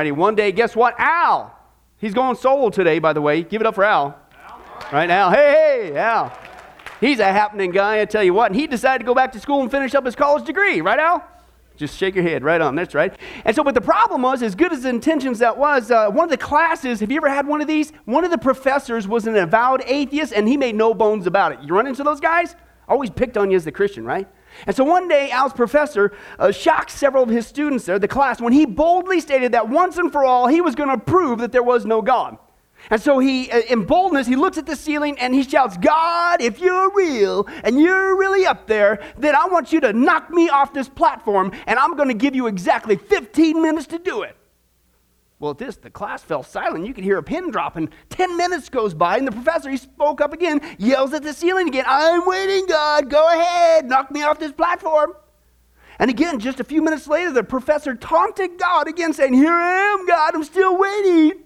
righty. One day, guess what? Al. He's going solo today, by the way. Give it up for Al. Right now. Hey, Al. He's a happening guy, I tell you what. And he decided to go back to school and finish up his college degree. Right, Al? Just shake your head. Right on. That's right. And so, but the problem was, as good as the intentions that was, one of the classes, have you ever had one of these? One of the professors was an avowed atheist, and he made no bones about it. You run into those guys? Always picked on you as the Christian, right? And so one day, Al's professor shocked several of his students there, the class, when he boldly stated that once and for all, he was going to prove that there was no God. And so he, in boldness, he looks at the ceiling and he shouts, God, if you're real and you're really up there, then I want you to knock me off this platform and I'm going to give you exactly 15 minutes to do it. Well, at this, the class fell silent. You could hear a pin drop, and 10 minutes goes by, and the professor, he spoke up again, yells at the ceiling again, I'm waiting, God, go ahead, knock me off this platform. And again, just a few minutes later, the professor taunted God again, saying, here I am, God, I'm still waiting.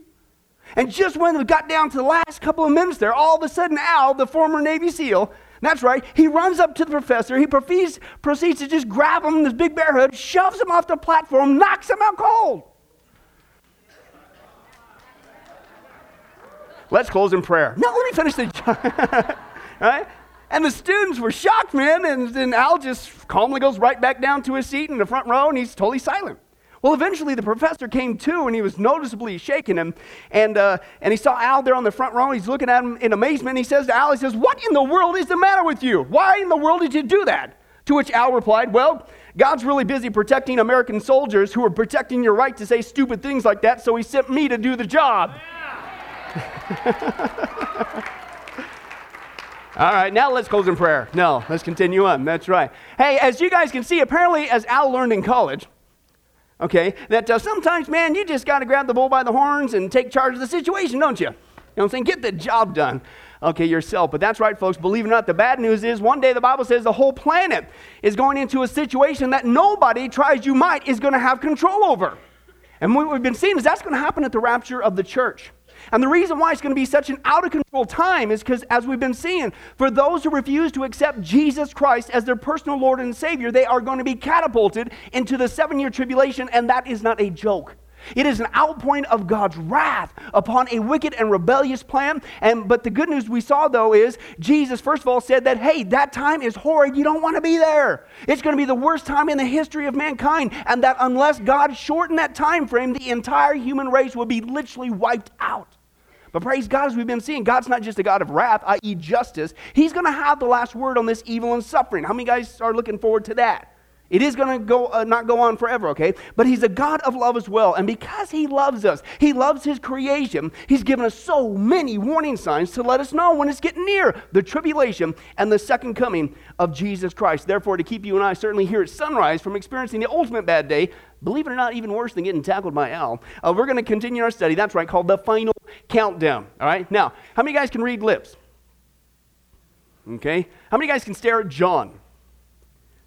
And just when we got down to the last couple of minutes there, all of a sudden, Al, the former Navy SEAL, that's right, he runs up to the professor, he proceeds to just grab him, this big bear hood, shoves him off the platform, knocks him out cold. Let's close in prayer. No, let me finish the job. Right? And the students were shocked, man, and then Al just calmly goes right back down to his seat in the front row, and he's totally silent. Well, eventually the professor came to, and he was noticeably shaking him, and he saw Al there on the front row, and he's looking at him in amazement, and he says to Al, he says, what in the world is the matter with you? Why in the world did you do that? To which Al replied, well, God's really busy protecting American soldiers who are protecting your right to say stupid things like that, so he sent me to do the job. All right, now let's close in prayer. No, let's continue on. That's right. Hey, as you guys can see, apparently, as Al learned in college, okay, that sometimes, man, you just got to grab the bull by the horns and take charge of the situation, don't you? You know what I'm saying? Get the job done, okay, yourself. But that's right, folks. Believe it or not, the bad news is one day the Bible says the whole planet is going into a situation that nobody, try as you might, is going to have control over. And what we've been seeing is that's going to happen at the rapture of the church. And the reason why it's going to be such an out-of-control time is because, as we've been seeing, for those who refuse to accept Jesus Christ as their personal Lord and Savior, they are going to be catapulted into the 7-year tribulation, and that is not a joke. It is an outpouring of God's wrath upon a wicked and rebellious plan. But the good news we saw, though, is Jesus, first of all, said that, hey, that time is horrid. You don't want to be there. It's going to be the worst time in the history of mankind, and that unless God shortened that time frame, the entire human race would be literally wiped out. But praise God, as we've been seeing, God's not just a God of wrath, i.e. justice. He's going to have the last word on this evil and suffering. How many guys are looking forward to that? It is going to not go on forever, okay? But he's a God of love as well. And because he loves us, he loves his creation, he's given us so many warning signs to let us know when it's getting near the tribulation and the second coming of Jesus Christ. Therefore, to keep you and I certainly here at Sunrise from experiencing the ultimate bad day, believe it or not, even worse than getting tackled by Al, we're going to continue our study, that's right, called The Final Countdown, all right? Now, how many guys can read lips? Okay. How many guys can stare at John?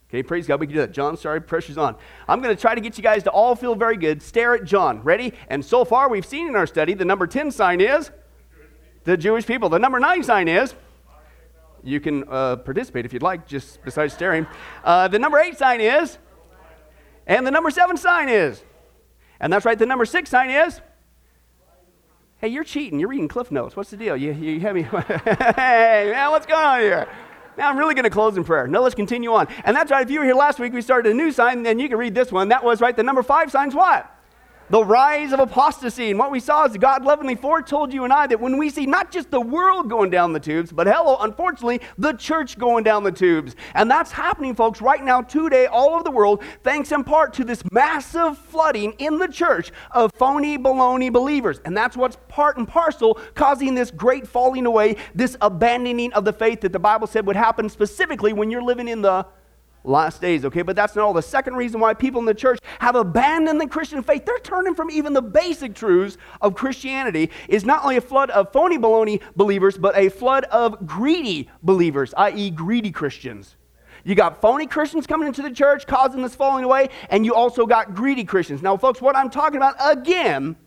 Okay, praise God, we can do that. John, sorry, pressure's on. I'm going to try to get you guys to all feel very good. Stare at John. Ready? And so far, we've seen in our study, the number 10 sign is the Jewish people. The number 9 sign is, you can participate if you'd like, just besides staring. The number 8 sign is, and the number 7 sign is, and that's right, the number 6 sign is, hey, you're cheating. You're reading Cliff Notes. What's the deal? You have me, hey, man, what's going on here? Now, I'm really going to close in prayer. Now, let's continue on. And that's right. If you were here last week, we started a new sign, and you can read this one. That was, right, the number 5 sign's what? The rise of apostasy. And what we saw is God lovingly foretold you and I that when we see not just the world going down the tubes, but hello, unfortunately, the church going down the tubes. And that's happening, folks, right now, today, all over the world, thanks in part to this massive flooding in the church of phony baloney believers. And that's what's part and parcel causing this great falling away, this abandoning of the faith that the Bible said would happen specifically when you're living in the last days, okay? But that's not all. The second reason why people in the church have abandoned the Christian faith, they're turning from even the basic truths of Christianity, is not only a flood of phony baloney believers, but a flood of greedy believers, i.e. greedy Christians. You got phony Christians coming into the church, causing this falling away, and you also got greedy Christians. Now, folks, what I'm talking about, again,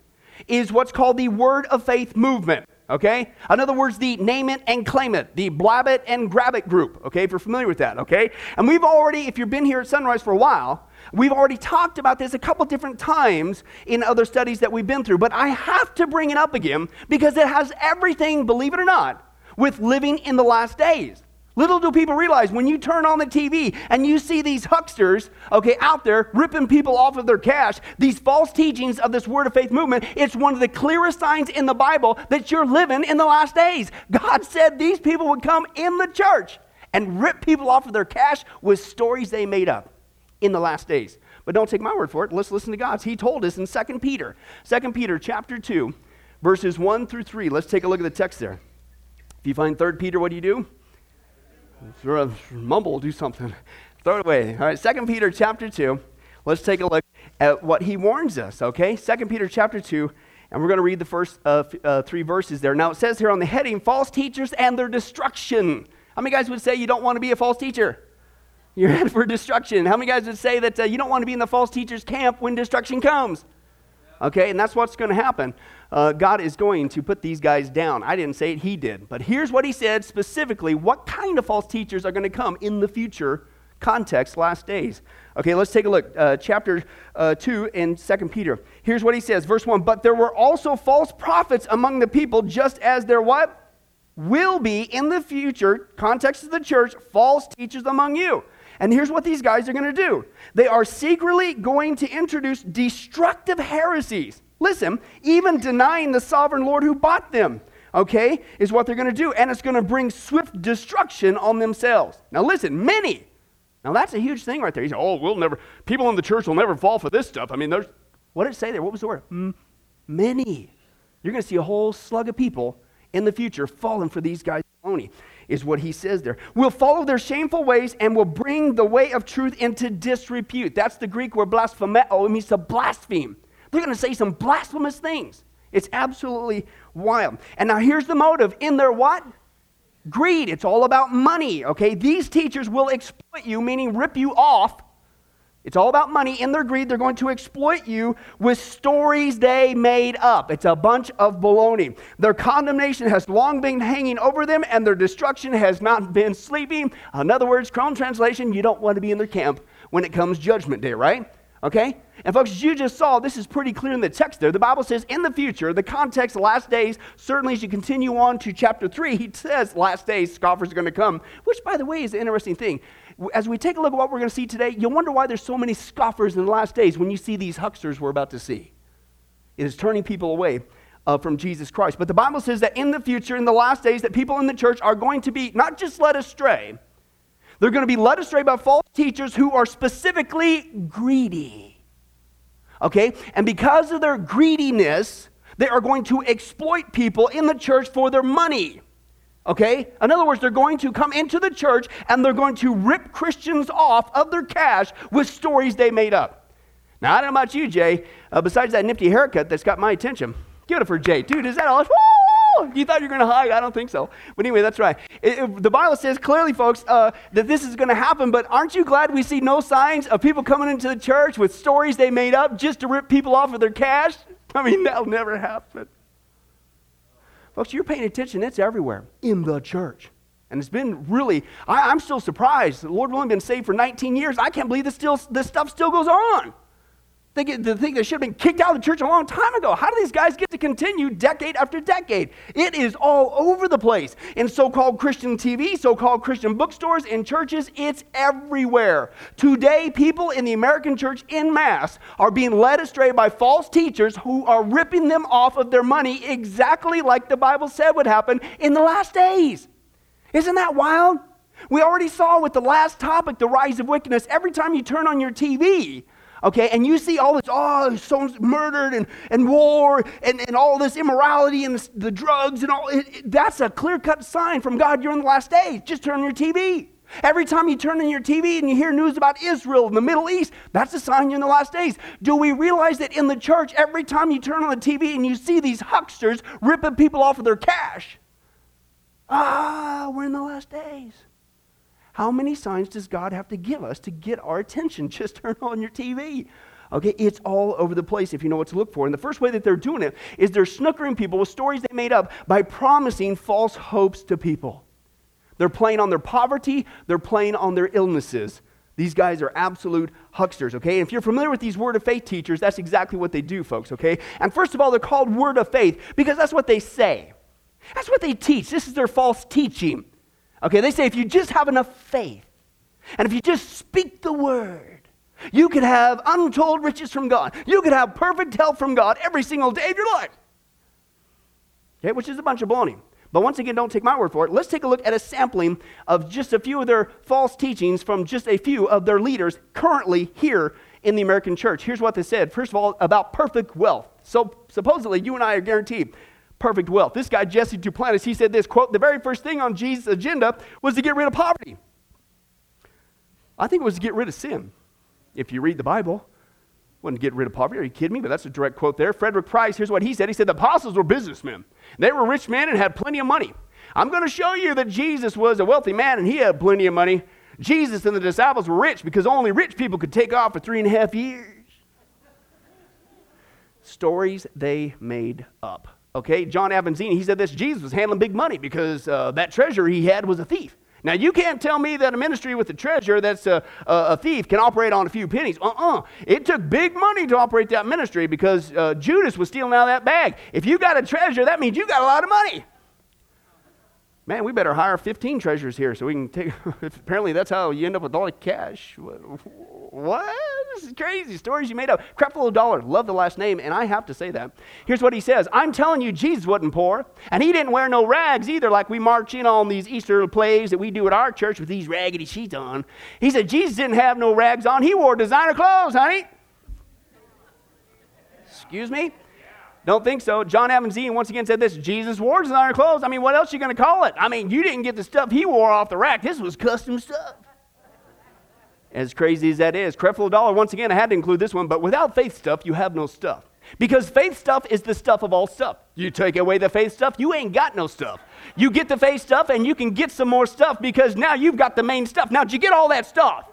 is what's called the Word of Faith movement. Okay? In other words, the name it and claim it, the blab it and grab it group, okay? If you're familiar with that, okay? And we've already, if you've been here at Sunrise for a while, we've already talked about this a couple different times in other studies that we've been through, but I have to bring it up again because it has everything, believe it or not, with living in the last days. Little do people realize when you turn on the TV and you see these hucksters, okay, out there ripping people off of their cash, these false teachings of this Word of Faith movement, it's one of the clearest signs in the Bible that you're living in the last days. God said these people would come in the church and rip people off of their cash with stories they made up in the last days. But don't take my word for it. Let's listen to God's. He told us in 2 Peter chapter 2, verses 1 through 3. Let's take a look at the text there. If you find 3 Peter, what do you do? Sort of mumble, do something. Throw it away. All right, 2 Peter chapter 2. Let's take a look at what he warns us, okay? 2 Peter chapter 2, and we're going to read the first three verses there. Now, it says here on the heading, false teachers and their destruction. How many guys would say you don't want to be a false teacher? You're headed for destruction. How many guys would say that you don't want to be in the false teacher's camp when destruction comes? Okay, and that's what's going to happen. God is going to put these guys down. I didn't say it, he did. But here's what he said specifically, what kind of false teachers are going to come in the future context, last days. Okay, let's take a look. Chapter 2 in 2 Peter. Here's what he says, verse 1, but there were also false prophets among the people, just as there what? Will be in the future, context of the church, false teachers among you. And here's what these guys are going to do. They are secretly going to introduce destructive heresies. Listen, even denying the sovereign Lord who bought them, okay, is what they're going to do. And it's going to bring swift destruction on themselves. Now listen, many. Now that's a huge thing right there. You say, oh, we'll never, people in the church will never fall for this stuff. I mean, there's, what did it say there? What was the word? Many. You're going to see a whole slug of people in the future falling for these guys' baloney. Is what he says there. Will follow their shameful ways and will bring the way of truth into disrepute. That's the Greek word blasphemeo. It means to blaspheme. They're going to say some blasphemous things. It's absolutely wild. And now here's the motive. In their what? Greed. It's all about money, okay? These teachers will exploit you, meaning rip you off. It's all about money. In their greed, they're going to exploit you with stories they made up. It's a bunch of baloney. Their condemnation has long been hanging over them, and their destruction has not been sleeping. In other words, Chrome translation, you don't want to be in their camp when it comes Judgment Day, right? Okay? And folks, as you just saw, this is pretty clear in the text there. The Bible says, in the future, the context, last days, certainly as you continue on to chapter 3, he says last days, scoffers are going to come, which, by the way, is an interesting thing. As we take a look at what we're going to see today, you'll wonder why there's so many scoffers in the last days when you see these hucksters we're about to see. It is turning people away from Jesus Christ. But the Bible says that in the future, in the last days, that people in the church are going to be not just led astray, they're going to be led astray by false teachers who are specifically greedy. Okay? And because of their greediness, they are going to exploit people in the church for their money. Okay? In other words, they're going to come into the church and they're going to rip Christians off of their cash with stories they made up. Now, I don't know about you, Jay, besides that nifty haircut that's got my attention. Give it for Jay. Dude, is that all? Woo! You thought you were going to hide? I don't think so. But anyway, that's right. The Bible says clearly, folks, that this is going to happen, but aren't you glad we see no signs of people coming into the church with stories they made up just to rip people off of their cash? I mean, that'll never happen. Folks, you're paying attention. It's everywhere in the church. And it's been really, I'm still surprised. The Lord willing, been saved for 19 years. I can't believe this stuff still goes on. They think they should have been kicked out of the church a long time ago. How do these guys get to continue decade after decade? It is all over the place. In so-called Christian TV, so-called Christian bookstores, in churches, it's everywhere. Today, people in the American church en masse are being led astray by false teachers who are ripping them off of their money exactly like the Bible said would happen in the last days. Isn't that wild? We already saw with the last topic, the rise of wickedness. Every time you turn on your TV, okay, and you see all this, someone's murdered and war and all this immorality and the drugs and all. That's a clear-cut sign from God, you're in the last days. Just turn on your TV. Every time you turn on your TV and you hear news about Israel and the Middle East, that's a sign you're in the last days. Do we realize that in the church, every time you turn on the TV and you see these hucksters ripping people off of their cash, we're in the last days. How many signs does God have to give us to get our attention? Just turn on your TV. Okay, it's all over the place if you know what to look for. And the first way that they're doing it is they're snookering people with stories they made up by promising false hopes to people. They're playing on their poverty. They're playing on their illnesses. These guys are absolute hucksters, okay? And if you're familiar with these Word of Faith teachers, that's exactly what they do, folks, okay? And first of all, they're called Word of Faith because that's what they say. That's what they teach. This is their false teaching. Okay, they say if you just have enough faith and if you just speak the Word, you could have untold riches from God. You could have perfect health from God every single day of your life. Okay, which is a bunch of baloney. But once again, don't take my word for it. Let's take a look at a sampling of just a few of their false teachings from just a few of their leaders currently here in the American church. Here's what they said, first of all, about perfect wealth. So supposedly, you and I are guaranteed perfect wealth. This guy, Jesse Duplantis, he said this, quote, "The very first thing on Jesus' agenda was to get rid of poverty." I think it was to get rid of sin, if you read the Bible. Wouldn't get rid of poverty. Are you kidding me? But that's a direct quote there. Frederick Price, here's what he said. He said, "The apostles were businessmen. They were rich men and had plenty of money. I'm going to show you that Jesus was a wealthy man and he had plenty of money. Jesus and the disciples were rich because only rich people could take off for 3.5 years. Stories they made up. Okay, John Avanzini, he said this, "Jesus was handling big money because that treasure he had was a thief. Now, you can't tell me that a ministry with a treasure that's a thief can operate on a few pennies. It took big money to operate that ministry because Judas was stealing out of that bag. If you got a treasure, that means you got a lot of money. Man, we better hire 15 treasures here so we can take..." Apparently, that's how you end up with all the cash. What? This is crazy. Stories you made up. Creflo Dollar. Love the last name, and I have to say that. Here's what he says. "I'm telling you, Jesus wasn't poor, and he didn't wear no rags either, like we march in on these Easter plays that we do at our church with these raggedy sheets on." He said, "Jesus didn't have no rags on. He wore designer clothes, honey." Excuse me? Don't think so. John Avanzini once again said this, "Jesus wore designer clothes. I mean, what else are you going to call it? I mean, you didn't get the stuff he wore off the rack. This was custom stuff." As crazy as that is. Creflo Dollar, once again, I had to include this one, "But without faith stuff, you have no stuff. Because faith stuff is the stuff of all stuff. You take away the faith stuff, you ain't got no stuff. You get the faith stuff and you can get some more stuff because now you've got the main stuff. Now, did you get all that stuff?"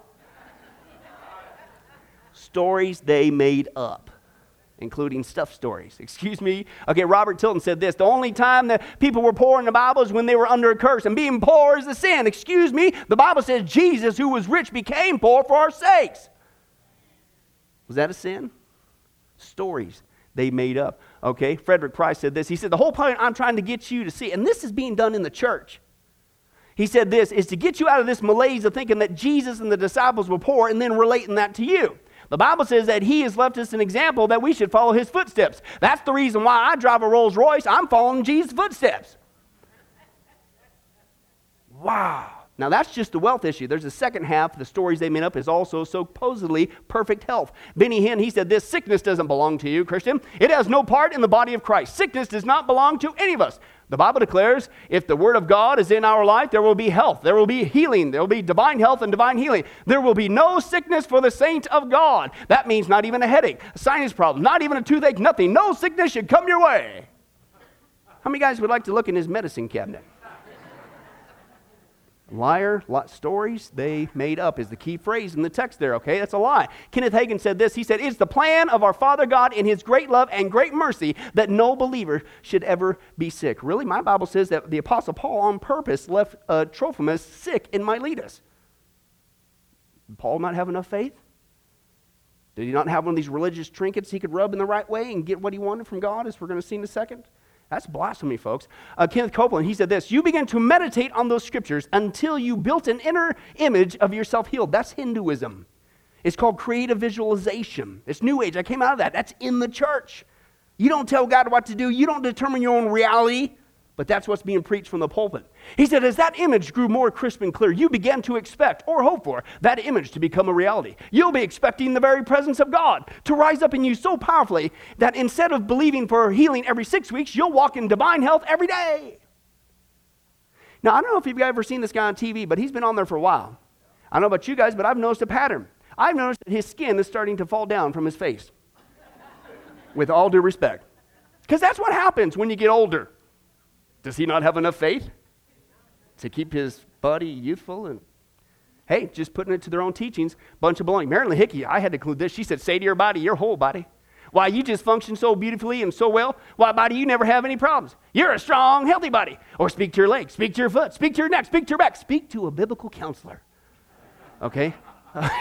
Stories they made up, including stuff stories. Excuse me? Okay, Robert Tilton said this, "The only time that people were poor in the Bible is when they were under a curse, and being poor is a sin." Excuse me? The Bible says Jesus, who was rich, became poor for our sakes. Was that a sin? Stories they made up. Okay, Frederick Price said this. He said, "The whole point I'm trying to get you to see," and this is being done in the church, he said this, "is to get you out of this malaise of thinking that Jesus and the disciples were poor and then relating that to you. The Bible says that he has left us an example that we should follow his footsteps. That's the reason why I drive a Rolls Royce. I'm following Jesus' footsteps." Wow. Now, that's just the wealth issue. There's a second half. The stories they made up is also supposedly perfect health. Benny Hinn, he said this, "Sickness doesn't belong to you, Christian. It has no part in the body of Christ. Sickness does not belong to any of us. The Bible declares if the word of God is in our life, there will be health, there will be healing, there will be divine health and divine healing. There will be no sickness for the saint of God." That means not even a headache, a sinus problem, not even a toothache, nothing. No sickness should come your way. How many guys would like to look in his medicine cabinet? Liar, stories they made up is the key phrase in the text there, okay? That's a lie. Kenneth Hagin said this. He said, "It's the plan of our Father God in his great love and great mercy that no believer should ever be sick." Really? My Bible says that the Apostle Paul on purpose left Trophimus sick in Miletus. Did Paul not have enough faith? Did he not have one of these religious trinkets he could rub in the right way and get what he wanted from God, as we're going to see in a second? That's blasphemy, folks. Kenneth Copeland, he said this, "You began to meditate on those scriptures until you built an inner image of yourself healed." That's Hinduism. It's called creative visualization. It's New Age. I came out of that. That's in the church. You don't tell God what to do. You don't determine your own reality, but that's what's being preached from the pulpit. He said, "As that image grew more crisp and clear, you began to expect or hope for that image to become a reality. You'll be expecting the very presence of God to rise up in you so powerfully that instead of believing for healing every 6 weeks, you'll walk in divine health every day." Now, I don't know if you've ever seen this guy on TV, but he's been on there for a while. I don't know about you guys, but I've noticed a pattern. I've noticed that his skin is starting to fall down from his face. With all due respect. Because that's what happens when you get older. Does he not have enough faith to keep his body youthful? And Hey, just putting it to their own teachings, bunch of baloney. Marilyn Hickey, I had to include this. She said, say to your body, your whole body. Why, you just function so beautifully and so well. Why, body, you never have any problems. You're a strong, healthy body. Or speak to your legs, speak to your foot, speak to your neck, speak to your back. Speak to a biblical counselor. Okay?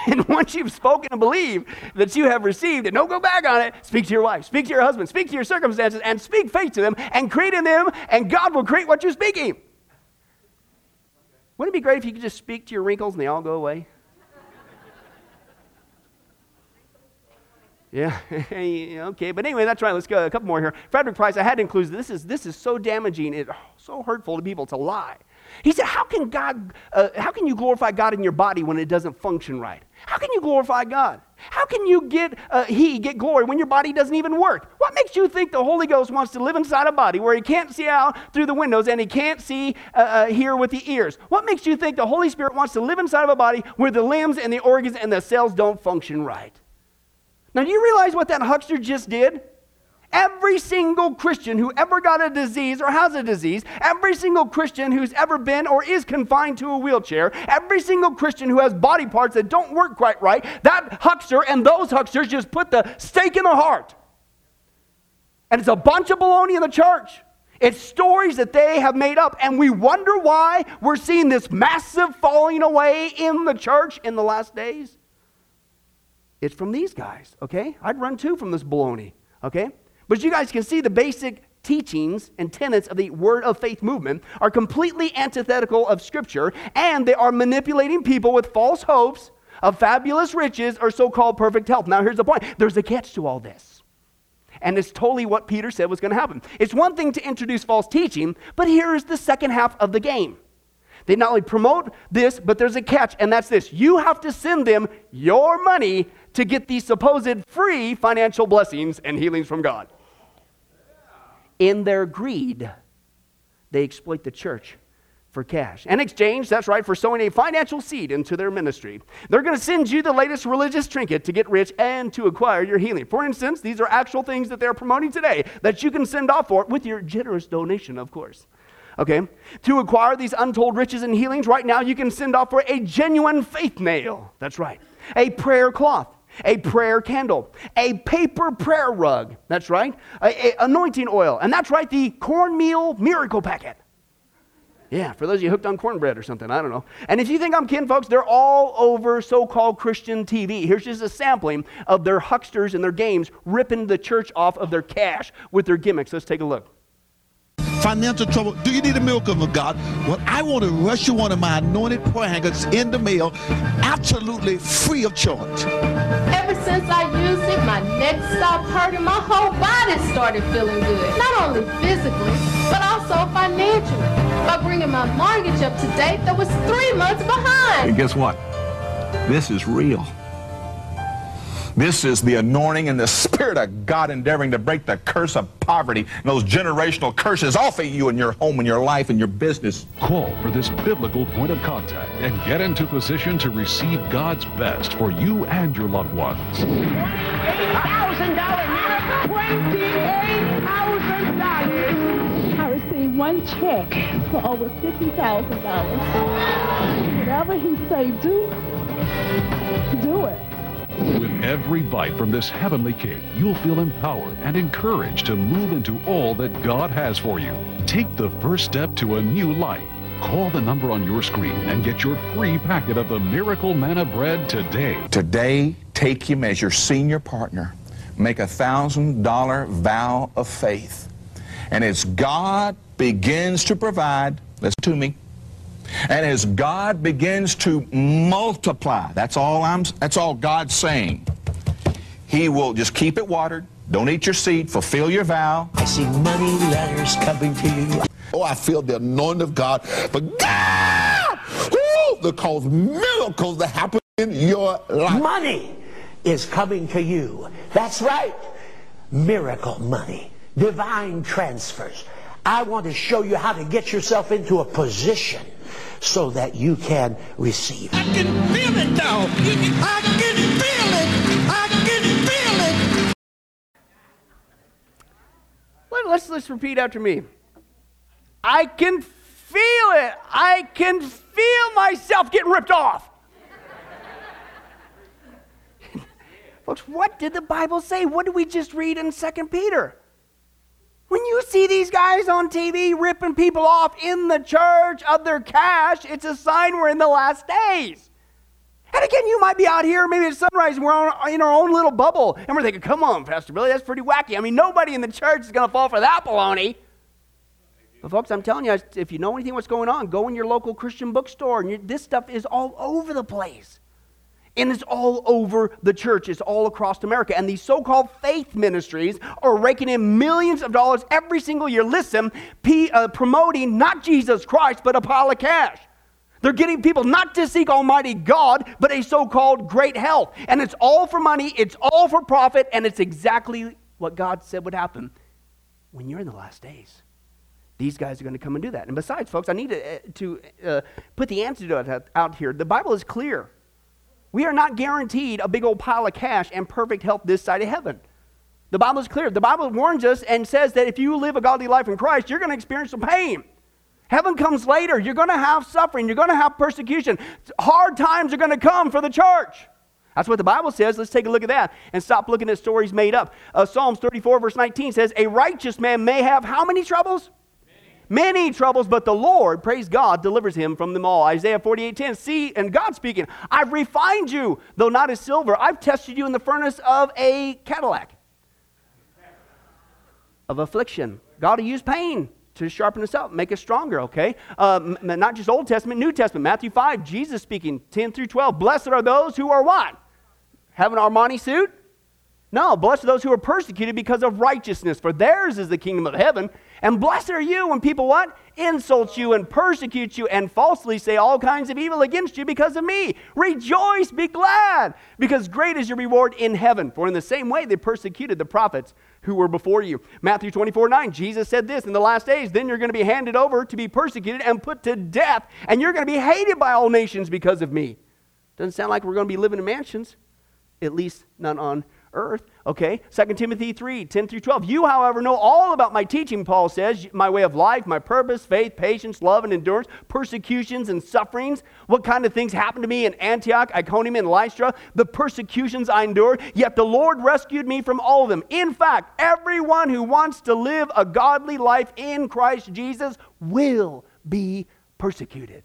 And once you've spoken and believed that you have received, and don't go back on it, speak to your wife, speak to your husband, speak to your circumstances, and speak faith to them, and create in them, and God will create what you're speaking. Wouldn't it be great if you could just speak to your wrinkles and they all go away? Yeah, okay. But anyway, that's right. Let's go a couple more here. Frederick Price, I had to include this is so damaging. It's so hurtful to people. It's a lie. He said, how can you glorify God in your body when it doesn't function right? How can you glorify God? How can you get glory when your body doesn't even work? What makes you think the Holy Ghost wants to live inside a body where he can't see out through the windows and he can't see hear with the ears? What makes you think the Holy Spirit wants to live inside of a body where the limbs and the organs and the cells don't function right? Now, do you realize what that huckster just did? Every single Christian who ever got a disease or has a disease, every single Christian who's ever been or is confined to a wheelchair, every single Christian who has body parts that don't work quite right, that huckster and those hucksters just put the stake in the heart. And it's a bunch of baloney in the church. It's stories that they have made up, and we wonder why we're seeing this massive falling away in the church in the last days. It's from these guys, okay? I'd run too from this baloney, okay? But you guys can see the basic teachings and tenets of the Word of Faith movement are completely antithetical of Scripture, and they are manipulating people with false hopes of fabulous riches or so-called perfect health. Now, here's the point. There's a catch to all this, and it's totally what Peter said was going to happen. It's one thing to introduce false teaching, but here is the second half of the game. They not only promote this, but there's a catch, and that's this. You have to send them your money to get these supposed free financial blessings and healings from God. In their greed, they exploit the church for cash. And exchange, that's right, for sowing a financial seed into their ministry. They're going to send you the latest religious trinket to get rich and to acquire your healing. For instance, these are actual things that they're promoting today that you can send off for with your generous donation, of course. Okay? To acquire these untold riches and healings, right now you can send off for a genuine faith nail. That's right. A prayer cloth. A prayer candle, a paper prayer rug, that's right, a anointing oil, and that's right, the cornmeal miracle packet. Yeah, for those of you hooked on cornbread or something, I don't know. And if you think I'm kidding, folks, they're all over so-called Christian TV. Here's just a sampling of their hucksters and their games ripping the church off of their cash with their gimmicks. Let's take a look. Financial trouble. Do you need a miracle of God? Well, I want to rush you one of my anointed prayer hangers in the mail, absolutely free of charge. Ever since I used it, my neck stopped hurting. My whole body started feeling good. Not only physically, but also financially. By bringing my mortgage up to date that was 3 months behind. And guess what? This is real. This is the anointing and the Spirit of God endeavoring to break the curse of poverty and those generational curses off of you and your home and your life and your business. Call for this biblical point of contact and get into position to receive God's best for you and your loved ones. $28,000 miracle. $28,000. I received one check for over $50,000. Whatever he say, do it. With every bite from this heavenly cake, you'll feel empowered and encouraged to move into all that God has for you. Take the first step to a new life. Call the number on your screen and get your free packet of the Miracle Manna Bread today. Today, take him as your senior partner. Make a $1,000 vow of faith. And as God begins to provide, listen to me, and as God begins to multiply, that's all God's saying. He will just keep it watered. Don't eat your seed. Fulfill your vow. I see money letters coming to you. Oh, I feel the anointing of God. But God, who will cause miracles to happen in your life. Money is coming to you. That's right. Miracle money. Divine transfers. I want to show you how to get yourself into a position so that you can receive. I can feel it, though. I can feel it. I can feel it. Let's repeat after me. I can feel it. I can feel myself getting ripped off. Folks, what did the Bible say? What did we just read in 2 Peter? When you see these guys on TV ripping people off in the church of their cash, it's a sign we're in the last days. And again, you might be out here, maybe at Sunrise, and we're in our own little bubble, and we're thinking, come on, Pastor Billy, that's pretty wacky. I mean, nobody in the church is going to fall for that baloney. But folks, I'm telling you, if you know anything what's going on, go in your local Christian bookstore, and this stuff is all over the place. And it's all over the church. It's all across America. And these so-called faith ministries are raking in millions of dollars every single year. Listen, promoting not Jesus Christ, but a pile of cash. They're getting people not to seek Almighty God, but a so-called great health. And it's all for money. It's all for profit. And it's exactly what God said would happen when you're in the last days. These guys are going to come and do that. And besides, folks, I need to put the antidote out here. The Bible is clear. We are not guaranteed a big old pile of cash and perfect health this side of heaven. The Bible is clear. The Bible warns us and says that if you live a godly life in Christ, you're going to experience some pain. Heaven comes later. You're going to have suffering. You're going to have persecution. Hard times are going to come for the church. That's what the Bible says. Let's take a look at that and stop looking at stories made up. Psalms 34 verse 19 says, a righteous man may have how many troubles? Many troubles, but the Lord, praise God, delivers him from them all. Isaiah 48:10, see, and God speaking, I've refined you, though not as silver. I've tested you in the furnace of a Cadillac, of affliction. God will use pain to sharpen us up, make us stronger, okay? Not just Old Testament, New Testament. Matthew 5, Jesus speaking, 10 through 12. Blessed are those who are what? Have an Armani suit? No, blessed are those who are persecuted because of righteousness, for theirs is the kingdom of heaven. And blessed are you when people what? Insult you and persecute you and falsely say all kinds of evil against you because of me. Rejoice, be glad, because great is your reward in heaven. For in the same way they persecuted the prophets who were before you. Matthew 24:9, Jesus said this, in the last days, then you're going to be handed over to be persecuted and put to death, and you're going to be hated by all nations because of me. Doesn't sound like we're going to be living in mansions, at least none on earth, okay? 2 Timothy 3, 10 through 12. You, however, know all about my teaching, Paul says, my way of life, my purpose, faith, patience, love, and endurance, persecutions and sufferings, what kind of things happened to me in Antioch, Iconium, and Lystra, the persecutions I endured, yet the Lord rescued me from all of them. In fact, everyone who wants to live a godly life in Christ Jesus will be persecuted.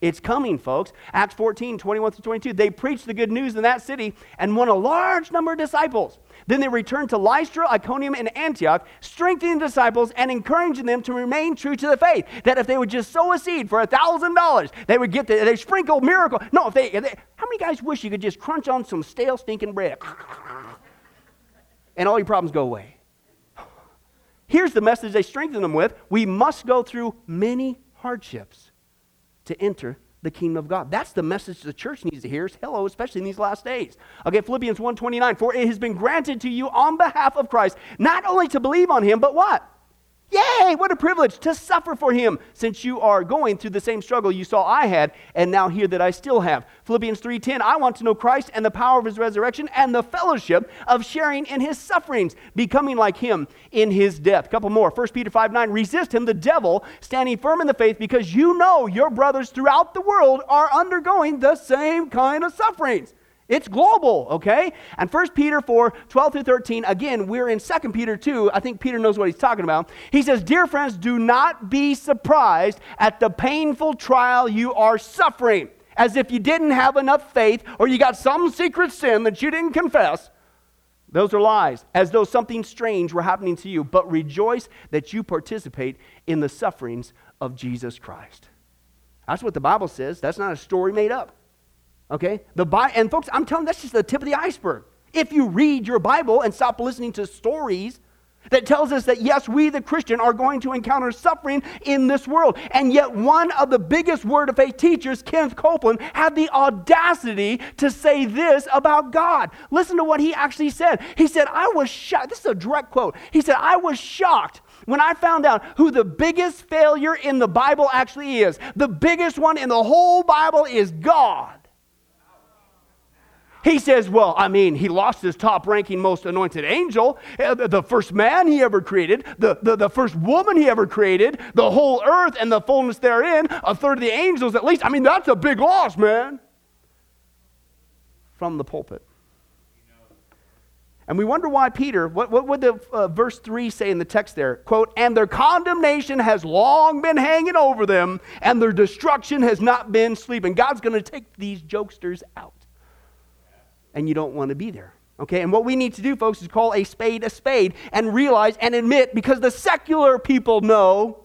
It's coming, folks. Acts 14, 21 through 22. They preached the good news in that city and won a large number of disciples. Then they returned to Lystra, Iconium, and Antioch, strengthening the disciples and encouraging them to remain true to the faith. That if they would just sow a seed for $1,000, they would get they sprinkle miracle. No, how many guys wish you could just crunch on some stale stinking bread and all your problems go away? Here's the message they strengthen them with. We must go through many hardships to enter the kingdom of God. That's the message the church needs to hear. Is hello, especially in these last days. Okay, Philippians 1:29. For it has been granted to you on behalf of Christ, not only to believe on him, but what? Yay, what a privilege to suffer for him, since you are going through the same struggle you saw I had, and now hear that I still have. Philippians 3:10, I want to know Christ and the power of his resurrection and the fellowship of sharing in his sufferings, becoming like him in his death. A couple more. 1 Peter 5:9, resist him, the devil, standing firm in the faith, because you know your brothers throughout the world are undergoing the same kind of sufferings. It's global, okay? And 1 Peter 4, 12 through 13, again, we're in 2 Peter 2. I think Peter knows what he's talking about. He says, dear friends, do not be surprised at the painful trial you are suffering, as if you didn't have enough faith or you got some secret sin that you didn't confess. Those are lies, as though something strange were happening to you, but rejoice that you participate in the sufferings of Jesus Christ. That's what the Bible says. That's not a story made up. Okay, and folks, I'm telling you, that's just the tip of the iceberg. If you read your Bible and stop listening to stories that tells us that, yes, we, the Christian, are going to encounter suffering in this world. And yet one of the biggest word of faith teachers, Kenneth Copeland, had the audacity to say this about God. Listen to what he actually said. He said, I was shocked. This is a direct quote. He said, I was shocked when I found out who the biggest failure in the Bible actually is. The biggest one in the whole Bible is God. He says, well, I mean, he lost his top-ranking, most anointed angel, the first man he ever created, the first woman he ever created, the whole earth and the fullness therein, a third of the angels at least. I mean, that's a big loss, man. From the pulpit. And we wonder why Peter, what would the verse 3 say in the text there? Quote, and their condemnation has long been hanging over them, and their destruction has not been sleeping. God's going to take these jokesters out. And you don't want to be there. Okay, and what we need to do, folks, is call a spade and realize and admit, because the secular people know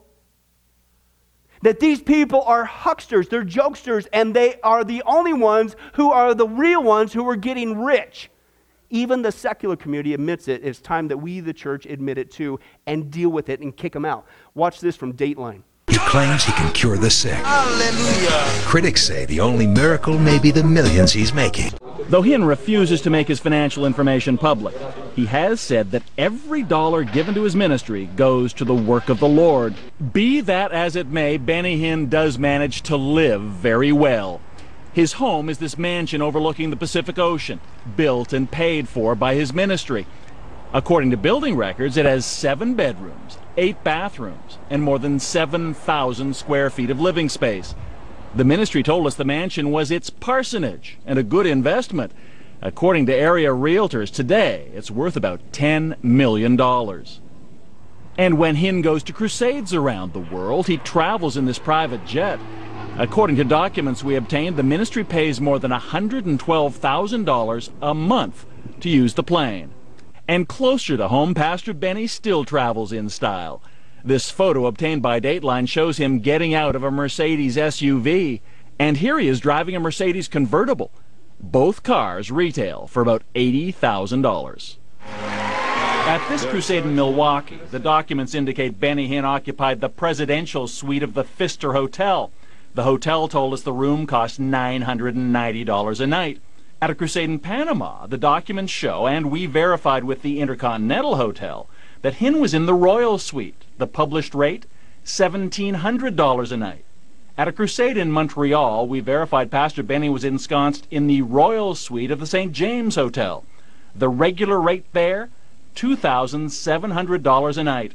that these people are hucksters, they're jokesters, and they are the only ones who are the real ones who are getting rich. Even the secular community admits it. It's time that we, the church, admit it too and deal with it and kick them out. Watch this from Dateline. He claims he can cure the sick. Hallelujah. Critics say the only miracle may be the millions he's making. Though Hinn refuses to make his financial information public, he has said that every dollar given to his ministry goes to the work of the Lord. Be that as it may, Benny Hinn does manage to live very well. His home is this mansion overlooking the Pacific Ocean, built and paid for by his ministry. According to building records, it has 7 bedrooms, 8 bathrooms, and more than 7,000 square feet of living space. The ministry told us the mansion was its parsonage and a good investment. According to area realtors today, it's worth about $10 million. And when Hinn goes to crusades around the world, he travels in this private jet. According to documents we obtained, the ministry pays more than $112,000 a month to use the plane. And closer to home, Pastor Benny still travels in style. This photo obtained by Dateline shows him getting out of a Mercedes SUV, and here he is driving a Mercedes convertible. Both cars retail for about $80,000. At this crusade in Milwaukee, the documents indicate Benny Hinn occupied the presidential suite of the Pfister Hotel. The hotel told us the room cost $990 a night. At a crusade in Panama, the documents show, and we verified with the Intercontinental Hotel, that Hinn was in the Royal Suite. The published rate, $1,700 a night. At a crusade in Montreal, we verified Pastor Benny was ensconced in the Royal Suite of the St. James Hotel. The regular rate there, $2,700 a night.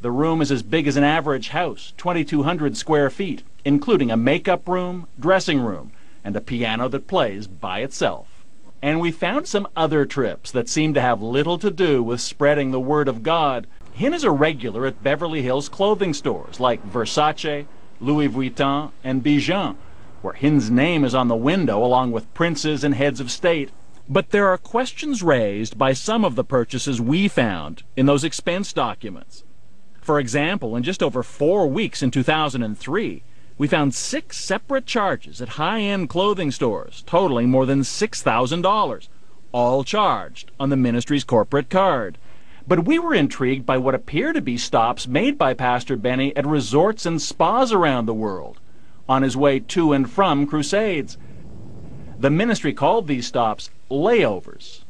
The room is as big as an average house, 2,200 square feet, including a makeup room, dressing room, and a piano that plays by itself. And we found some other trips that seem to have little to do with spreading the Word of God. Hinn is a regular at Beverly Hills clothing stores like Versace, Louis Vuitton, and Bijan, where Hinn's name is on the window along with princes and heads of state. But there are questions raised by some of the purchases we found in those expense documents. For example, in just over 4 weeks in 2003, we found 6 separate charges at high-end clothing stores, totaling more than $6,000, all charged on the ministry's corporate card. But we were intrigued by what appear to be stops made by Pastor Benny at resorts and spas around the world, on his way to and from crusades. The ministry called these stops layovers.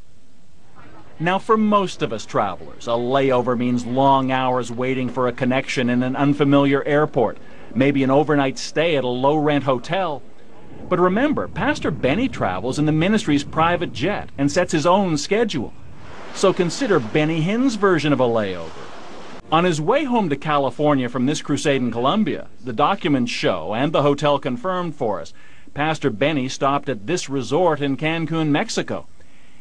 Now, for most of us travelers, a layover means long hours waiting for a connection in an unfamiliar airport, maybe an overnight stay at a low-rent hotel. But remember, Pastor Benny travels in the ministry's private jet and sets his own schedule. So consider Benny Hinn's version of a layover. On his way home to California from this crusade in Colombia, the documents show, and the hotel confirmed for us, Pastor Benny stopped at this resort in Cancun, Mexico.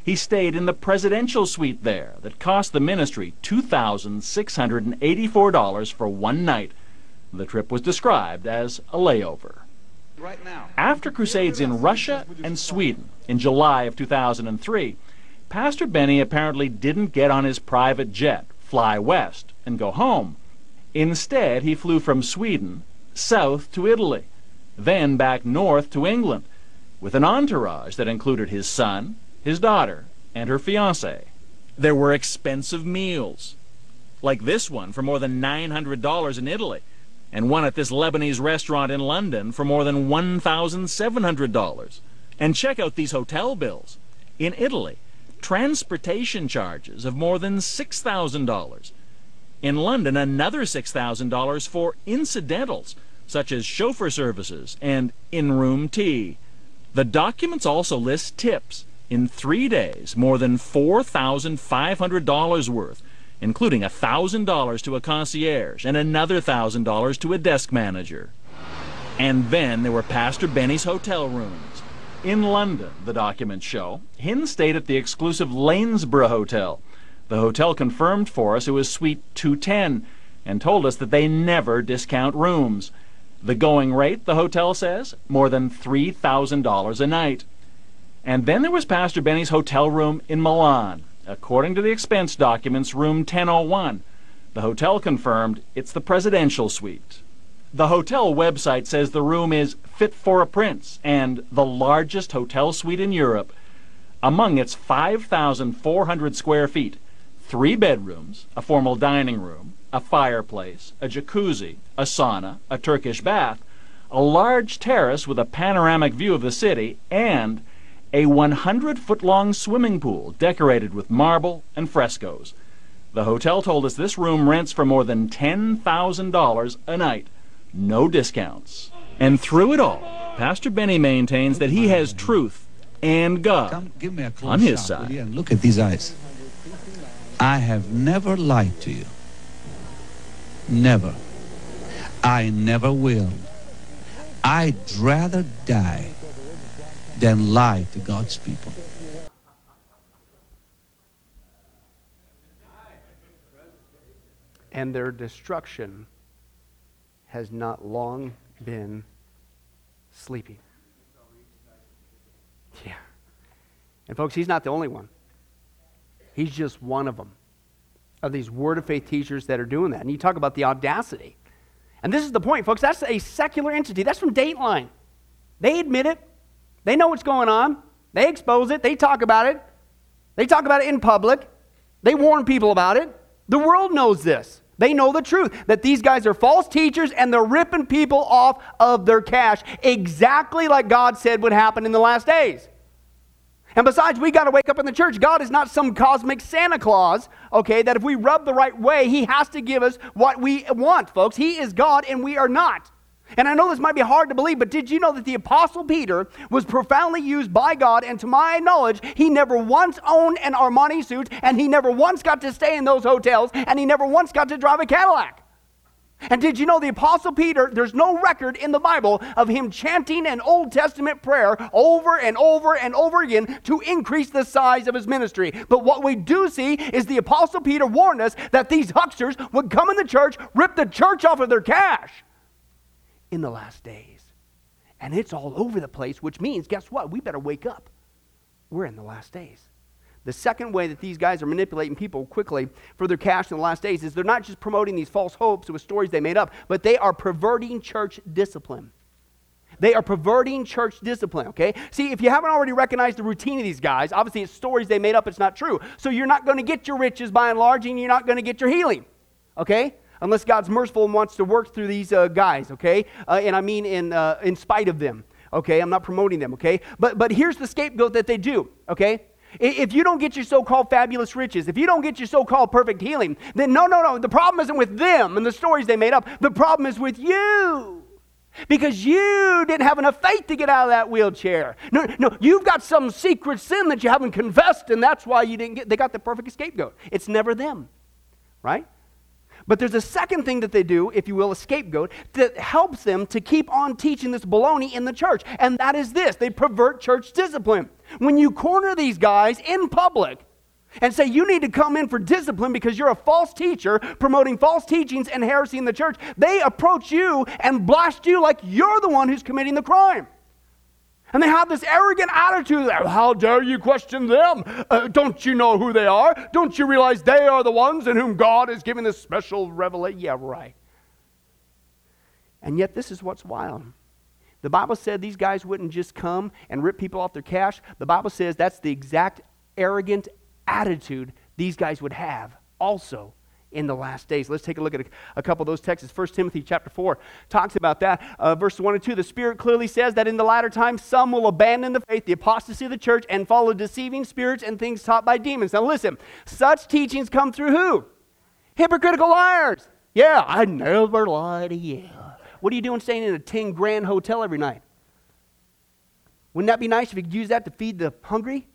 He stayed in the presidential suite there that cost the ministry $2,684 for one night. The trip was described as a layover. Right now. After crusades in Russia and Sweden in July of 2003, Pastor Benny apparently didn't get on his private jet, fly west, and go home. Instead, he flew from Sweden south to Italy, then back north to England, with an entourage that included his son, his daughter, and her fiancé. There were expensive meals, like this one for more than $900 in Italy, and one at this Lebanese restaurant in London for more than $1,700. And check out these hotel bills. In Italy, transportation charges of more than $6,000. In London, another $6,000 for incidentals, such as chauffeur services and in-room tea. The documents also list tips. In 3 days, more than $4,500 worth, including $1,000 to a concierge and another $1,000 to a desk manager. And then there were Pastor Benny's hotel rooms, In London, the documents show, Hinn stayed at the exclusive Lanesborough Hotel. The hotel confirmed for us it was Suite 210 and told us that they never discount rooms. The going rate, the hotel says, more than $3,000 a night. And then there was Pastor Benny's hotel room in Milan. According to the expense documents, room 1001. The hotel confirmed it's the presidential suite. The hotel website says the room is fit for a prince and the largest hotel suite in Europe. Among its 5,400 square feet, 3 bedrooms, a formal dining room, a fireplace, a jacuzzi, a sauna, a Turkish bath, a large terrace with a panoramic view of the city, and a 100-foot-long swimming pool decorated with marble and frescoes. The hotel told us this room rents for more than $10,000 a night. No discounts. And through it all, Pastor Benny maintains that he has truth and God on his side. And look at these eyes. I have never lied to you. Never. I never will. I'd rather die than lie to God's people. And their destruction has not long been sleeping. Yeah. And folks, he's not the only one. He's just one of them, of these Word of Faith teachers that are doing that. And you talk about the audacity. And this is the point, folks. That's a secular entity. That's from Dateline. They admit it. They know what's going on. They expose it. They talk about it. They talk about it in public. They warn people about it. The world knows this. They know the truth, that these guys are false teachers and they're ripping people off of their cash, exactly like God said would happen in the last days. And besides, we got to wake up in the church. God is not some cosmic Santa Claus, okay, that if we rub the right way, he has to give us what we want, folks. He is God and we are not. And I know this might be hard to believe, but did you know that the Apostle Peter was profoundly used by God, and to my knowledge, he never once owned an Armani suit, and he never once got to stay in those hotels, and he never once got to drive a Cadillac? And did you know the Apostle Peter, there's no record in the Bible of him chanting an Old Testament prayer over and over and over again to increase the size of his ministry. But what we do see is the Apostle Peter warned us that these hucksters would come in the church, rip the church off of their cash in the last days. And it's all over the place, which means, guess what? We better wake up. We're in the last days. The second way that these guys are manipulating people quickly for their cash in the last days is they're not just promoting these false hopes with stories they made up, but they are perverting church discipline. They are perverting church discipline, okay? See, if you haven't already recognized the routine of these guys, obviously it's stories they made up, it's not true. So you're not going to get your riches by and large, and you're not going to get your healing, okay? Unless God's merciful and wants to work through these guys, okay? And I mean in spite of them, okay? I'm not promoting them, okay? But here's the scapegoat that they do, okay? If you don't get your so-called fabulous riches, if you don't get your so-called perfect healing, then no. The problem isn't with them and the stories they made up. The problem is with you. Because you didn't have enough faith to get out of that wheelchair. No, you've got some secret sin that you haven't confessed, and that's why you didn't get, they got the perfect scapegoat. It's never them, right? But there's a second thing that they do, if you will, a scapegoat, that helps them to keep on teaching this baloney in the church. And that is this. They pervert church discipline. When you corner these guys in public and say, you need to come in for discipline because you're a false teacher promoting false teachings and heresy in the church, they approach you and blast you like you're the one who's committing the crime. And they have this arrogant attitude. How dare you question them? Don't you know who they are? Don't you realize they are the ones in whom God is giving this special revelation? Yeah, right. And yet this is what's wild. The Bible said these guys wouldn't just come and rip people off their cash. The Bible says that's the exact arrogant attitude these guys would have also in the last days. Let's take a look at a couple of those texts. 1 Timothy chapter 4 talks about that. Verses 1 and 2, the Spirit clearly says that in the latter time some will abandon the faith, the apostasy of the church, and follow deceiving spirits and things taught by demons. Now listen, such teachings come through who? Hypocritical liars. Yeah, I never lie to you. What are you doing staying in a $10,000 hotel every night? Wouldn't that be nice if you could use that to feed the hungry?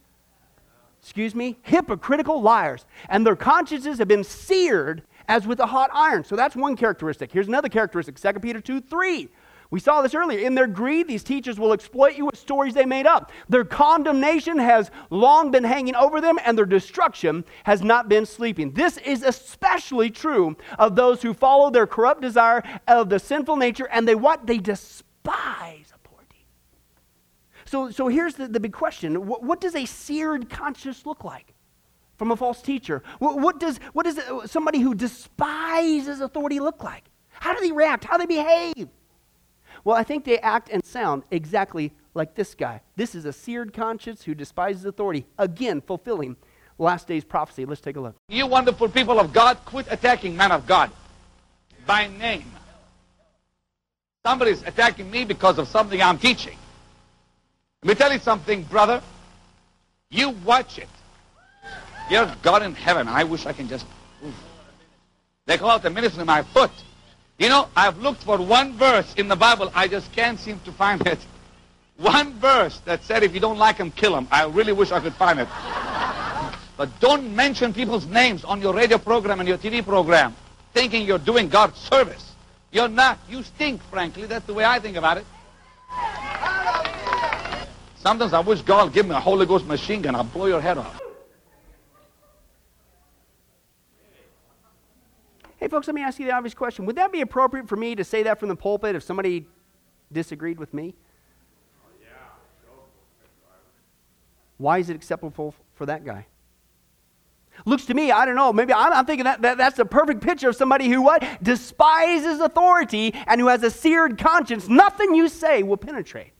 Excuse me, hypocritical liars, and their consciences have been seared as with a hot iron. So that's one characteristic. Here's another characteristic, 2 Peter 2:3. We saw this earlier. In their greed, these teachers will exploit you with stories they made up. Their condemnation has long been hanging over them, and their destruction has not been sleeping. This is especially true of those who follow their corrupt desire of the sinful nature, and they despise authority. So here's the big question. What does a seared conscience look like from a false teacher? What does somebody who despises authority look like? How do they react? How do they behave? Well, I think they act and sound exactly like this guy. This is a seared conscience who despises authority, again, fulfilling last day's prophecy. Let's take a look. You wonderful people of God, quit attacking man of God by name. Somebody's attacking me because of something I'm teaching. Let me tell you something, brother. You watch it. Dear God in heaven, I wish I can just... Oof. They call it the ministry of my foot. You know, I've looked for one verse in the Bible. I just can't seem to find it. One verse that said, if you don't like him, kill him. I really wish I could find it. But don't mention people's names on your radio program and your TV program, thinking you're doing God's service. You're not. You stink, frankly. That's the way I think about it. Sometimes I wish God would give me a Holy Ghost machine gun. I'll blow your head off. Hey, folks, let me ask you the obvious question. Would that be appropriate for me to say that from the pulpit if somebody disagreed with me? Why is it acceptable for that guy? Looks to me, I don't know, maybe I'm thinking that's the perfect picture of somebody who what? Despises authority and who has a seared conscience. Nothing you say will penetrate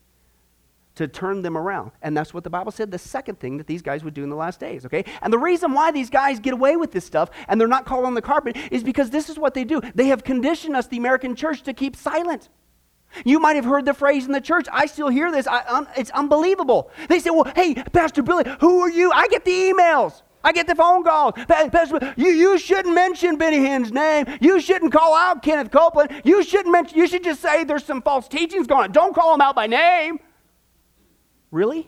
to turn them around. And that's what the Bible said, the second thing that these guys would do in the last days, okay? And the reason why these guys get away with this stuff and they're not called on the carpet is because this is what they do. They have conditioned us, the American church, to keep silent. You might have heard the phrase in the church. I still hear this. It's unbelievable. They say, well, hey, Pastor Billy, who are you? I get the emails. I get the phone calls. Pastor, you shouldn't mention Benny Hinn's name. You shouldn't call out Kenneth Copeland. You shouldn't mention, you should just say there's some false teachings going on. Don't call them out by name. Really?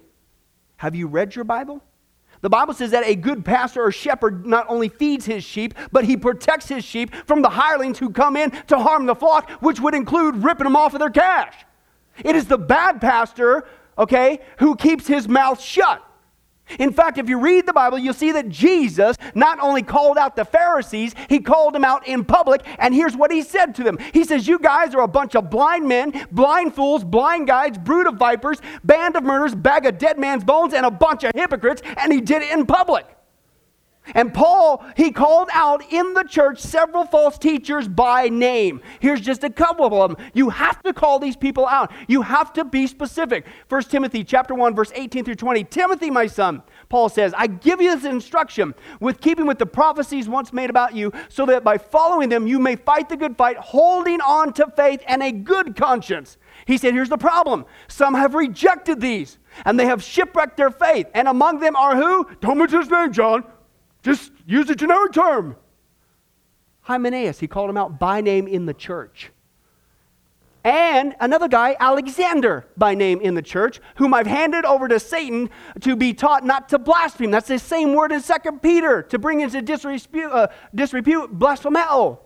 Have you read your Bible? The Bible says that a good pastor or shepherd not only feeds his sheep, but he protects his sheep from the hirelings who come in to harm the flock, which would include ripping them off of their cash. It is the bad pastor, okay, who keeps his mouth shut. In fact, if you read the Bible, you'll see that Jesus not only called out the Pharisees, he called them out in public, and here's what he said to them. He says, you guys are a bunch of blind men, blind fools, blind guides, brood of vipers, band of murderers, bag of dead man's bones, and a bunch of hypocrites, and he did it in public. And Paul, he called out in the church several false teachers by name. Here's just a couple of them. You have to call these people out. You have to be specific. 1 Timothy chapter 1, verse 18 through 20. Timothy, my son, Paul says, I give you this instruction with keeping with the prophecies once made about you, so that by following them you may fight the good fight, holding on to faith and a good conscience. He said, here's the problem. Some have rejected these, and they have shipwrecked their faith. And among them are who? Don't mention his name, John. Just use a generic term. Hymenaeus, he called him out by name in the church. And another guy, Alexander, by name in the church, whom I've handed over to Satan to be taught not to blaspheme. That's the same word in 2 Peter, to bring into disrepute, blasphemeo.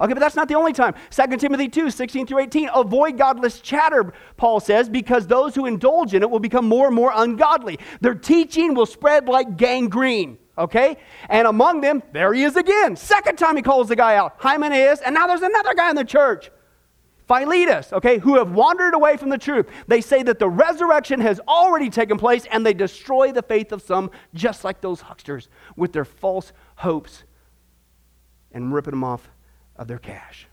Okay, but that's not the only time. 2 Timothy 2, 16 through 18, avoid godless chatter, Paul says, because those who indulge in it will become more and more ungodly. Their teaching will spread like gangrene. Okay? And among them, there he is again. Second time he calls the guy out, Hymenaeus, and now there's another guy in the church, Philetus, okay, who have wandered away from the truth. They say that the resurrection has already taken place, and they destroy the faith of some, just like those hucksters, with their false hopes and ripping them off of their cash.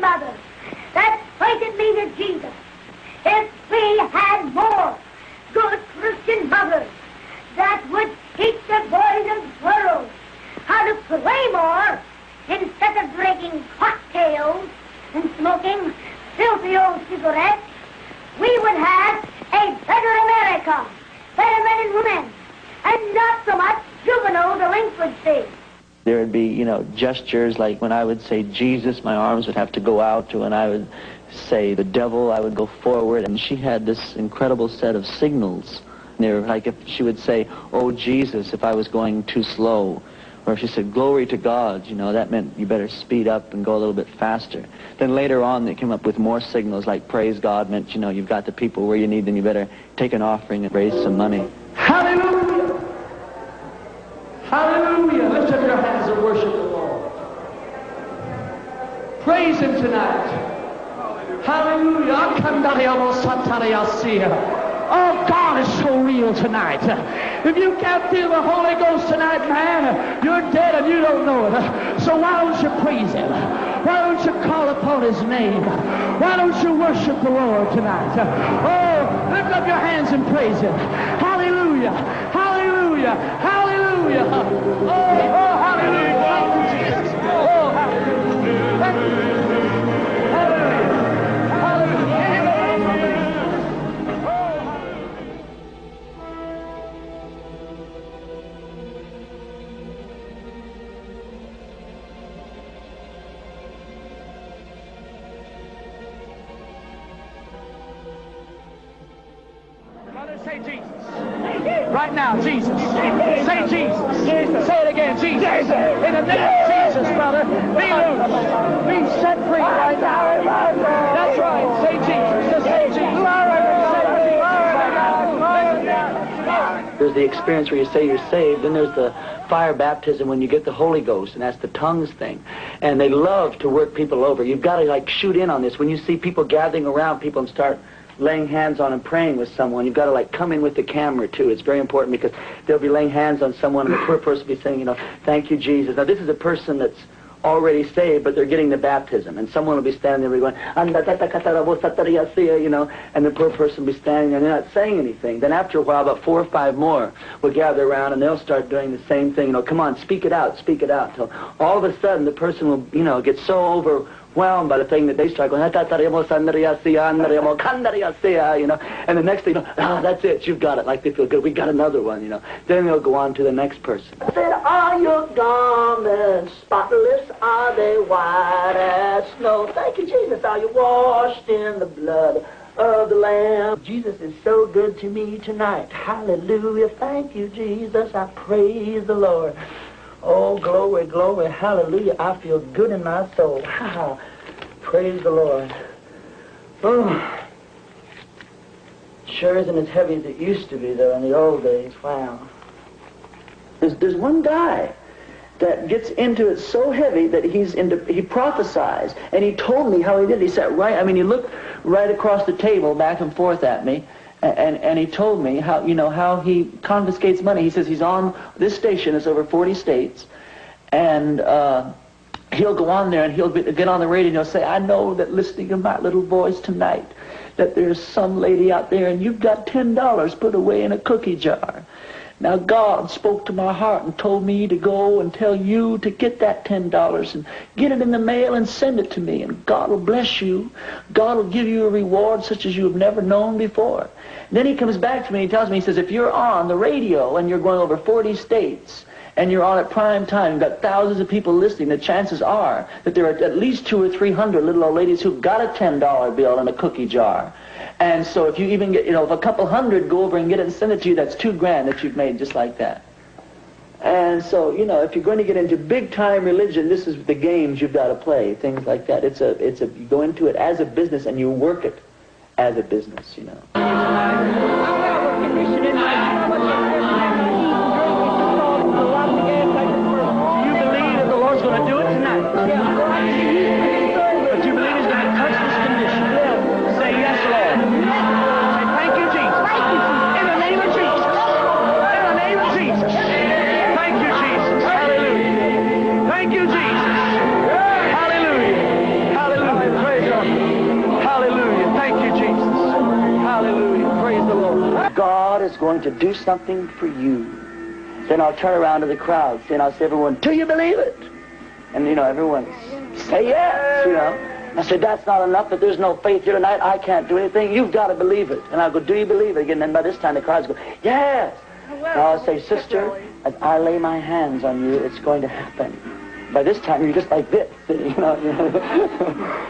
Mother, that come. Better men and women. And not so much juvenile delinquency. There would be, you know, gestures like when I would say Jesus, my arms would have to go out, to when I would say the devil, I would go forward. And she had this incredible set of signals. They were like, if she would say, oh, Jesus, if I was going too slow. Or if she said, glory to God, you know, that meant you better speed up and go a little bit faster. Then later on, they came up with more signals, like praise God meant, you know, you've got the people where you need them, you better take an offering and raise some money. Hallelujah! Hallelujah! Lift up your hands and worship the Lord. Praise Him tonight. Hallelujah! Oh, God is so real tonight. If you can't feel the Holy Ghost tonight, man, you're dead and you don't know it. So why don't you praise Him? Why don't you call upon His name? Why don't you worship the Lord tonight? Oh, lift up your hands and praise Him. Hallelujah. Hallelujah. Hallelujah. Oh, hallelujah. Thank you, Jesus. Oh, hallelujah. Thank you. Right now, Jesus. Say Jesus. Say it again, Jesus. In the name of Jesus, brother, be loose. Be set free right now. That's right. Say Jesus. Just say Jesus. There's the experience where you say you're saved, then there's the fire baptism when you get the Holy Ghost, and that's the tongues thing. And they love to work people over. You've got to, like, shoot in on this. When you see people gathering around people and start laying hands on and praying with someone, you've got to, like, come in with the camera, too. It's very important, because they'll be laying hands on someone, and the poor person will be saying, you know, thank you, Jesus. Now, this is a person that's already saved, but they're getting the baptism, and someone will be standing there going, you know, and the poor person will be standing there, and they're not saying anything. Then after a while, about 4 or 5 more will gather around, and they'll start doing the same thing, you know, come on, speak it out, till all of a sudden the person will, you know, get so overwhelmed by the thing that they start going, you know, and the next thing, you know, ah, that's it, you've got it, like they feel good, we got another one, you know. Then they'll go on to the next person. I said, are your garments spotless? Are they white as snow? Thank you, Jesus. Are you washed in the blood of the Lamb? Jesus is so good to me tonight. Hallelujah. Thank you, Jesus. I praise the Lord. Oh, glory, glory, hallelujah. I feel good in my soul. Wow. Praise the Lord. Oh. Sure isn't as heavy as it used to be, though, in the old days. Wow. There's one guy that gets into it so heavy that he prophesies, and he told me how he did it. He sat right, I mean, he looked right across the table back and forth at me. And he told me how, you know, how he confiscates money. He says he's on this station, it's over 40 states, and he'll go on there and he'll get on the radio and he'll say, I know that listening to my little voice tonight, that there's some lady out there and you've got $10 put away in a cookie jar. Now God spoke to my heart and told me to go and tell you to get that $10 and get it in the mail and send it to me. And God will bless you. God will give you a reward such as you have never known before. And then he comes back to me and he tells me, he says, if you're on the radio and you're going over 40 states and you're on at prime time, you've got thousands of people listening, the chances are that there are at least 200 or 300 little old ladies who've got a $10 bill in a cookie jar. And so if you even get, you know, if a couple hundred go over and get it and send it to you, that's $2,000 that you've made just like that. And so, you know, if you're going to get into big-time religion, this is the games you've got to play, things like that. It's a, you go into it as a business and you work it as a business, you know. Do you believe that the Lord's going to do it tonight? Yeah. God is going to do something for you. Then I'll turn around to the crowd, and I'll say, everyone, do you believe it? And, you know, everyone, say yes, you know. I said, that's not enough, that there's no faith here tonight. I can't do anything. You've got to believe it. And I go, do you believe it? Again, and by this time the crowds go, yes. And I'll say, sister, if I lay my hands on you, it's going to happen. By this time, you're just like this, you know,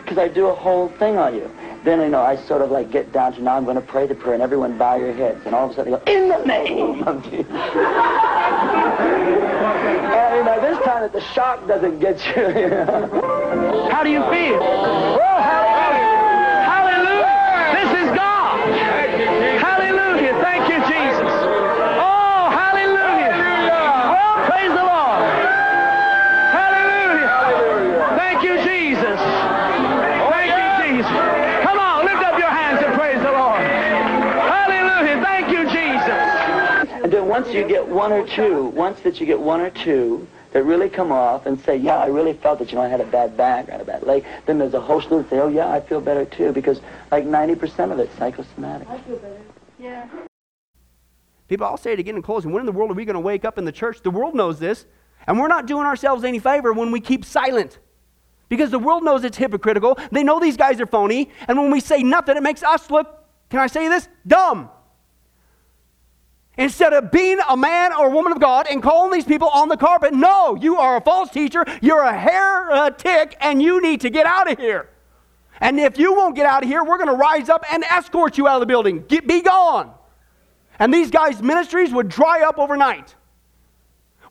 because I do a whole thing on you. Then, you know, I sort of like get down to, now I'm going to pray the prayer, and everyone bow your heads. And all of a sudden, they go, in the name of Jesus. And, you know, this time that the shock doesn't get you, you know. How do you feel? Oh, hallelujah. Hallelujah. This is God. Hallelujah. Thank you, Jesus. Oh, hallelujah. Oh, praise the Lord. Hallelujah. Thank you, Jesus. Thank you, Jesus. Come on, lift up your hands and praise the Lord. Hallelujah. Thank you, Jesus. And then once you get one or two, that really come off and say, yeah, I really felt that, you know, I had a bad back, I had a bad leg. Then there's a whole slew that say, oh, yeah, I feel better, too, because like 90% of it's psychosomatic. I feel better. Yeah. People, I'll say it again in closing. When in the world are we going to wake up in the church? The world knows this, and we're not doing ourselves any favor when we keep silent, because the world knows it's hypocritical. They know these guys are phony, and when we say nothing, it makes us look, can I say this? Dumb. Instead of being a man or woman of God and calling these people on the carpet, no, you are a false teacher, you're a heretic, and you need to get out of here. And if you won't get out of here, we're going to rise up and escort you out of the building. Be gone. And these guys' ministries would dry up overnight.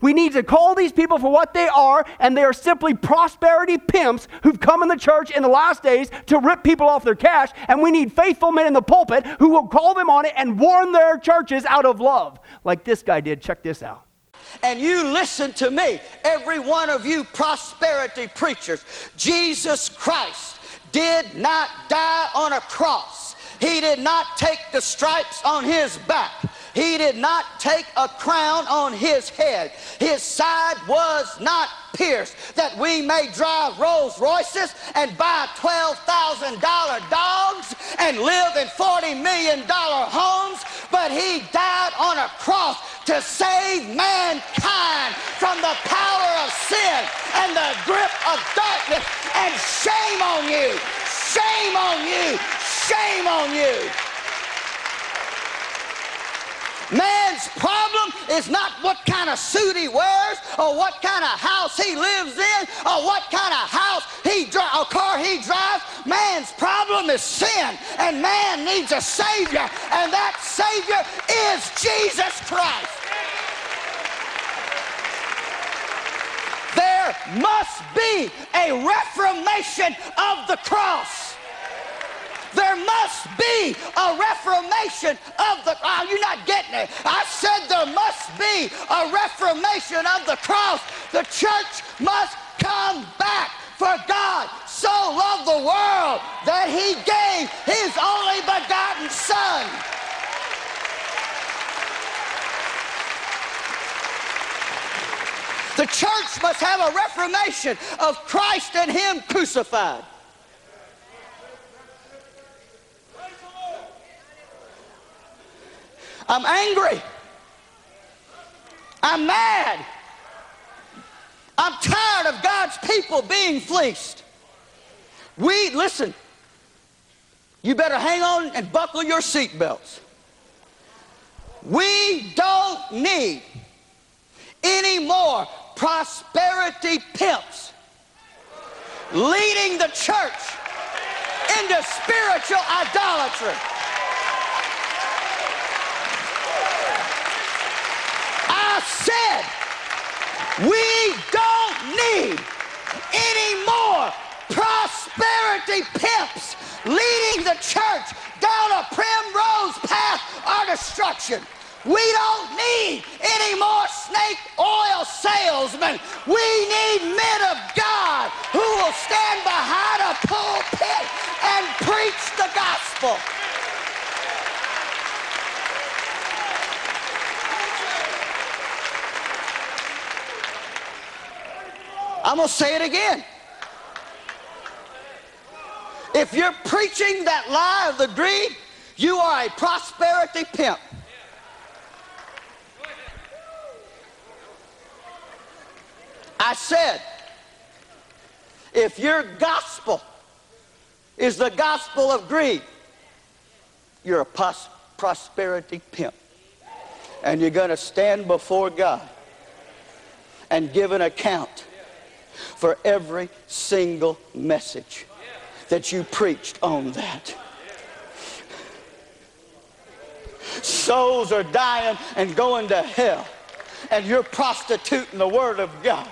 We need to call these people for what they are, and they are simply prosperity pimps who've come in the church in the last days to rip people off their cash, and we need faithful men in the pulpit who will call them on it and warn their churches out of love, like this guy did. Check this out. And you listen to me, every one of you prosperity preachers. Jesus Christ did not die on a cross. He did not take the stripes on his back. He did not take a crown on his head. His side was not pierced, that we may drive Rolls Royces and buy $12,000 dogs and live in $40 million homes. But he died on a cross to save mankind from the power of sin and the grip of darkness. And shame on you, shame on you, shame on you. Man's problem is not what kind of suit he wears or what kind of house he lives in or what kind of house he or car he drives. Man's problem is sin, and man needs a Savior, and that Savior is Jesus Christ. There must be a reformation of the cross. There must be a reformation of the... Oh, you're not getting it. I said there must be a reformation of the cross. The church must come back. For God so loved the world that he gave his only begotten Son. The church must have a reformation of Christ and him crucified. I'm angry. I'm mad. I'm tired of God's people being fleeced. Listen, you better hang on and buckle your seatbelts. We don't need any more prosperity pimps leading the church into spiritual idolatry. Said we don't need any more prosperity pimps leading the church down a primrose path of destruction. We don't need any more snake oil salesmen. We need men of God who will stand behind a pulpit and preach the gospel. I'm going to say it again. If you're preaching that lie of the greed, you are a prosperity pimp. I said, if your gospel is the gospel of greed. You're a prosperity pimp. And you're going to stand before God and give an account for every single message that you preached on that. Souls are dying and going to hell, and you're prostituting the Word of God.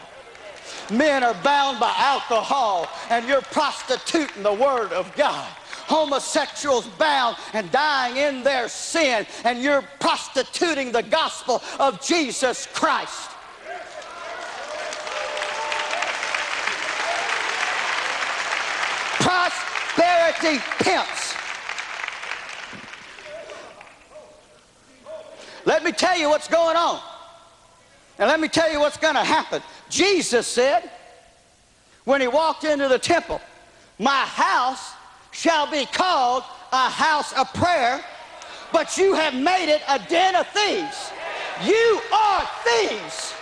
Men are bound by alcohol, and you're prostituting the Word of God. Homosexuals bound and dying in their sin, and you're prostituting the gospel of Jesus Christ. Prosperity pimps. Let me tell you what's going on. And let me tell you what's going to happen. Jesus said when he walked into the temple, my house shall be called a house of prayer, but you have made it a den of thieves. You are thieves.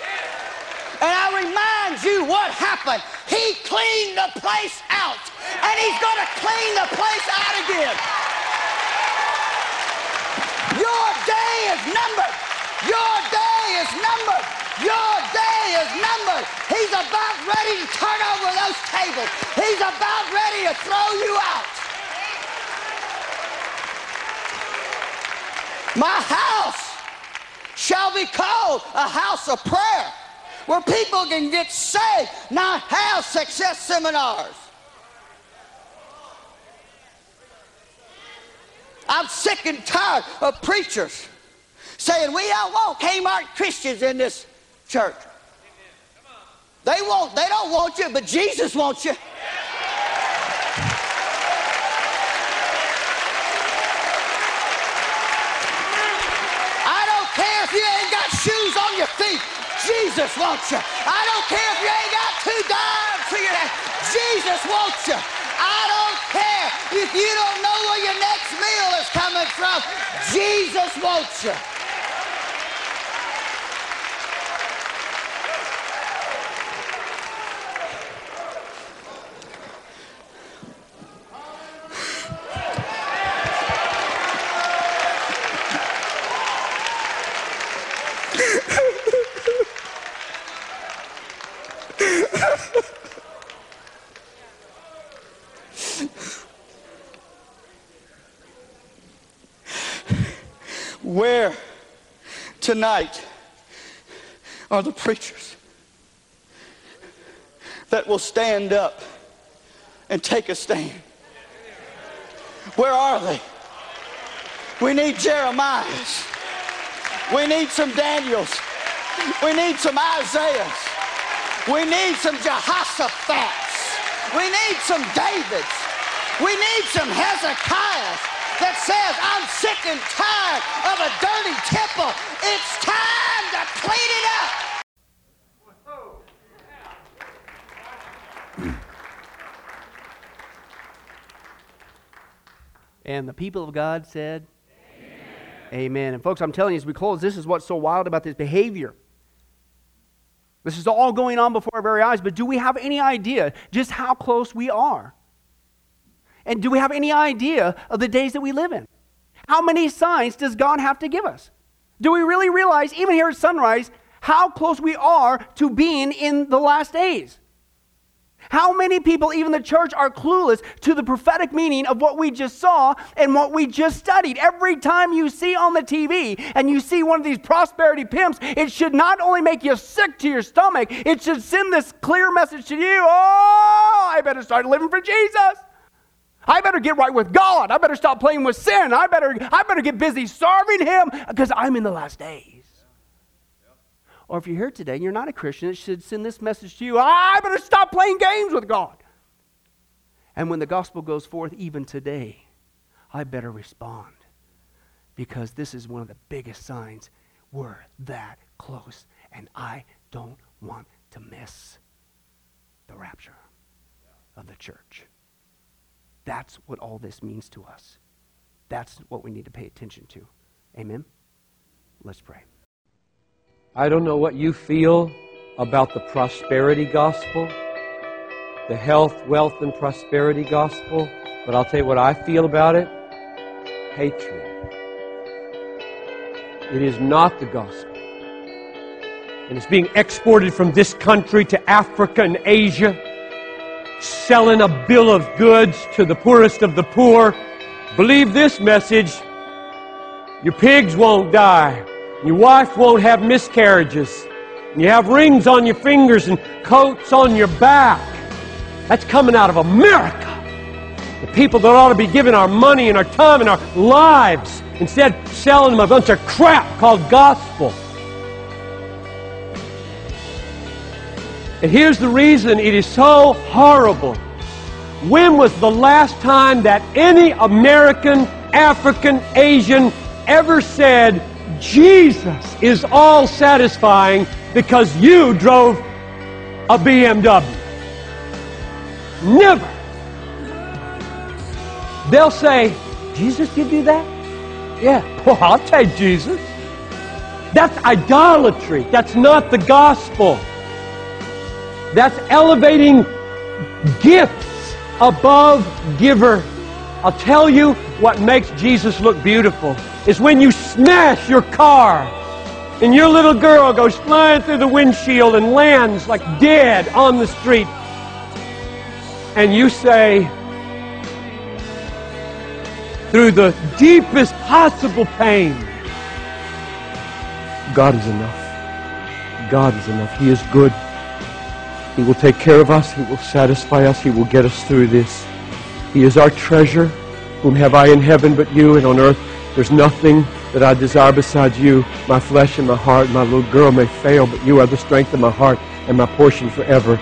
And I remind you what happened. He cleaned the place out, and he's going to clean the place out again. Your day is numbered. Your day is numbered. Your day is numbered. He's about ready to turn over those tables. He's about ready to throw you out. My house shall be called a house of prayer, where people can get saved, not have success seminars. I'm sick and tired of preachers saying we don't want Kmart Christians in this church. They don't want you, but Jesus wants you. I don't care if you ain't got shoes on your feet. Jesus wants you. I don't care if you ain't got $2 for your head. Jesus wants you. I don't care if you don't know where your next meal is coming from. Jesus wants you. Where tonight are the preachers that will stand up and take a stand? Where are they? We need Jeremiahs. We need some Daniels. We need some Isaiahs. We need some Jehoshaphat. We need some Davids. We need some Hezekiahs that says, I'm sick and tired of a dirty temple. It's time to clean it up. And the people of God said, amen. Amen. And folks, I'm telling you, as we close, this is what's so wild about this behavior. This is all going on before our very eyes, but do we have any idea just how close we are? And do we have any idea of the days that we live in? How many signs does God have to give us? Do we really realize, even here at Sunrise, how close we are to being in the last days? How many people, even the church, are clueless to the prophetic meaning of what we just saw and what we just studied? Every time you see on the TV and you see one of these prosperity pimps, it should not only make you sick to your stomach, it should send this clear message to you, oh, I better start living for Jesus. I better get right with God. I better stop playing with sin. I better get busy serving Him because I'm in the last days. Yeah. Or if you're here today and you're not a Christian, it should send this message to you. I better stop playing games with God. And when the gospel goes forth even today, I better respond because this is one of the biggest signs we're that close and I don't want to miss the rapture of the church. That's what all this means to us. That's what we need to pay attention to. Amen? Let's pray. I don't know what you feel about the prosperity gospel, the health, wealth, and prosperity gospel, But I'll tell you what I feel about it. Hatred. It is not the gospel. And it's being exported from this country to Africa and Asia, selling a bill of goods to the poorest of the poor. Believe this message. Your pigs won't die. Your wife won't have miscarriages. You have rings on your fingers and coats on your back. That's coming out of America. The people that ought to be giving our money and our time and our lives, instead selling them a bunch of crap called gospel. And here's the reason it is so horrible. When was the last time that any American, African, Asian ever said, Jesus is all satisfying because you drove a BMW? Never. They'll say, Jesus, you do that? Yeah. Well, I'll take Jesus. That's idolatry. That's not the gospel. That's elevating gifts above giver. I'll tell you what makes Jesus look beautiful is when you smash your car and your little girl goes flying through the windshield and lands like dead on the street. And you say, through the deepest possible pain, God is enough. God is enough. He is good. He will take care of us. He will satisfy us. He will get us through this. He is our treasure. Whom have I in heaven but you, and on earth there's nothing that I desire besides you. My flesh and my heart, my little girl may fail, but you are the strength of my heart and my portion forever.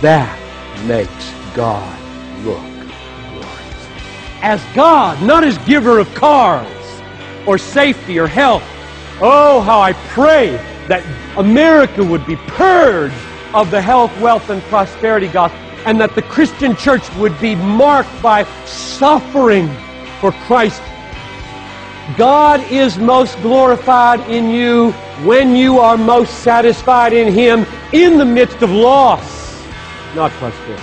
That makes God look. As God, not as giver of cars or safety or health. Oh, how I pray that America would be purged of the health, wealth, and prosperity gospel, and that the Christian church would be marked by suffering for Christ. God is most glorified in you when you are most satisfied in Him in the midst of loss, not prosperity.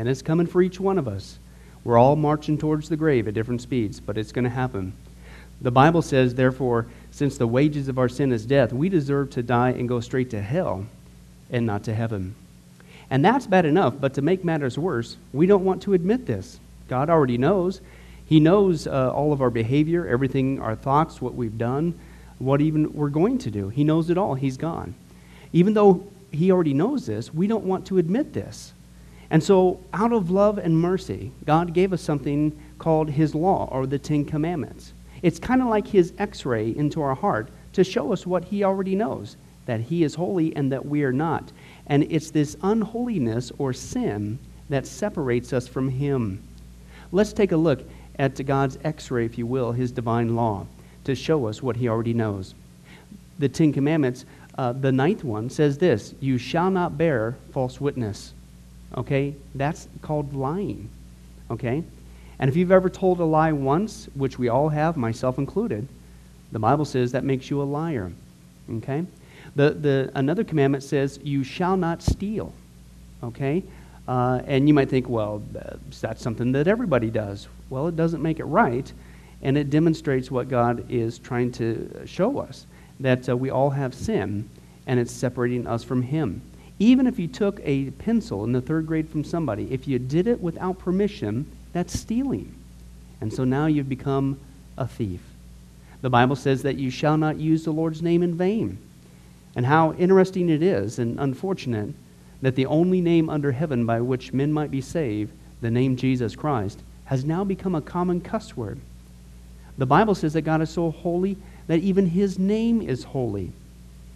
and it's coming for each one of us. We're all marching towards the grave at different speeds, but it's going to happen. The Bible says, therefore, since the wages of our sin is death, we deserve to die and go straight to hell and not to heaven. And that's bad enough, but to make matters worse, we don't want to admit this. God already knows. He knows all of our behavior, everything, our thoughts, what we've done, what even we're going to do. He knows it all. He's gone. Even though He already knows this, we don't want to admit this. And so, out of love and mercy, God gave us something called His law, or the Ten Commandments. It's kind of like His x-ray into our heart to show us what He already knows, that He is holy and that we are not. And it's this unholiness or sin that separates us from Him. Let's take a look at God's x-ray, if you will, His divine law, to show us what He already knows. The Ten Commandments, the ninth one, says this, you shall not bear false witness. Okay, that's called lying. Okay, and if you've ever told a lie once, which we all have, myself included, the Bible says that makes you a liar. Okay, another commandment says you shall not steal. Okay, and you might think, well, that's something that everybody does. Well, it doesn't make it right, and it demonstrates what God is trying to show us, that we all have sin, and it's separating us from Him. Even if you took a pencil in the third grade from somebody, if you did it without permission, that's stealing. And so now you've become a thief. The Bible says that you shall not use the Lord's name in vain. And how interesting it is, and unfortunate, that the only name under heaven by which men might be saved, the name Jesus Christ, has now become a common cuss word. The Bible says that God is so holy that even his name is holy.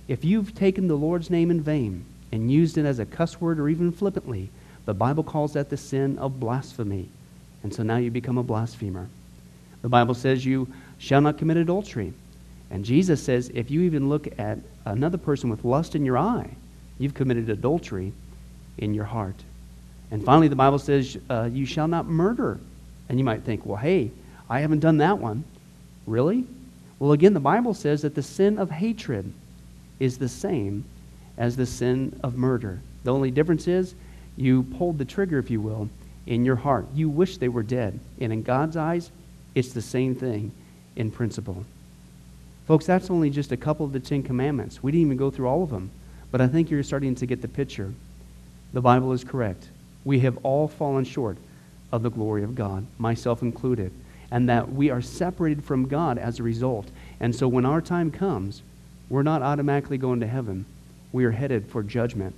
If you've taken the Lord's name in vain and used it as a cuss word or even flippantly, the Bible calls that the sin of blasphemy. And so now you become a blasphemer. The Bible says you shall not commit adultery. And Jesus says if you even look at another person with lust in your eye, you've committed adultery in your heart. And finally, the Bible says you shall not murder. And you might think, well, hey, I haven't done that one. Really? Well, again, the Bible says that the sin of hatred is the same as the sin of murder. The only difference is you pulled the trigger, if you will, in your heart. You wish they were dead. And in God's eyes, it's the same thing in principle. Folks, that's only just a couple of the Ten Commandments. We didn't even go through all of them. But I think you're starting to get the picture. The Bible is correct. We have all fallen short of the glory of God, myself included, and that we are separated from God as a result. And so when our time comes, we're not automatically going to heaven. We are headed for judgment.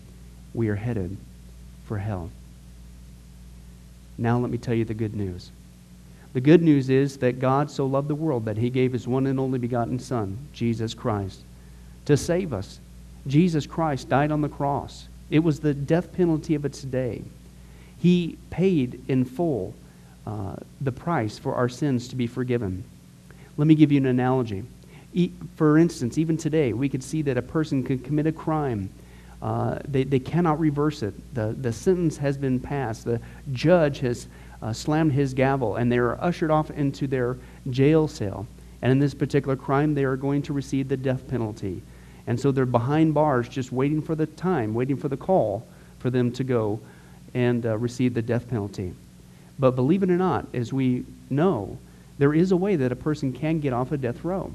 We are headed for hell. Now let me tell you the good news. The good news is that God so loved the world that he gave his one and only begotten Son, Jesus Christ, to save us. Jesus Christ died on the cross. It was the death penalty of its day. He paid in full the price for our sins to be forgiven. Let me give you an analogy. For instance, even today, we could see that a person could commit a crime. They cannot reverse it. The sentence has been passed. The judge has slammed his gavel, and they are ushered off into their jail cell. And in this particular crime, they are going to receive the death penalty. And so they're behind bars just waiting for the time, waiting for the call for them to go and receive the death penalty. But believe it or not, as we know, there is a way that a person can get off a death row.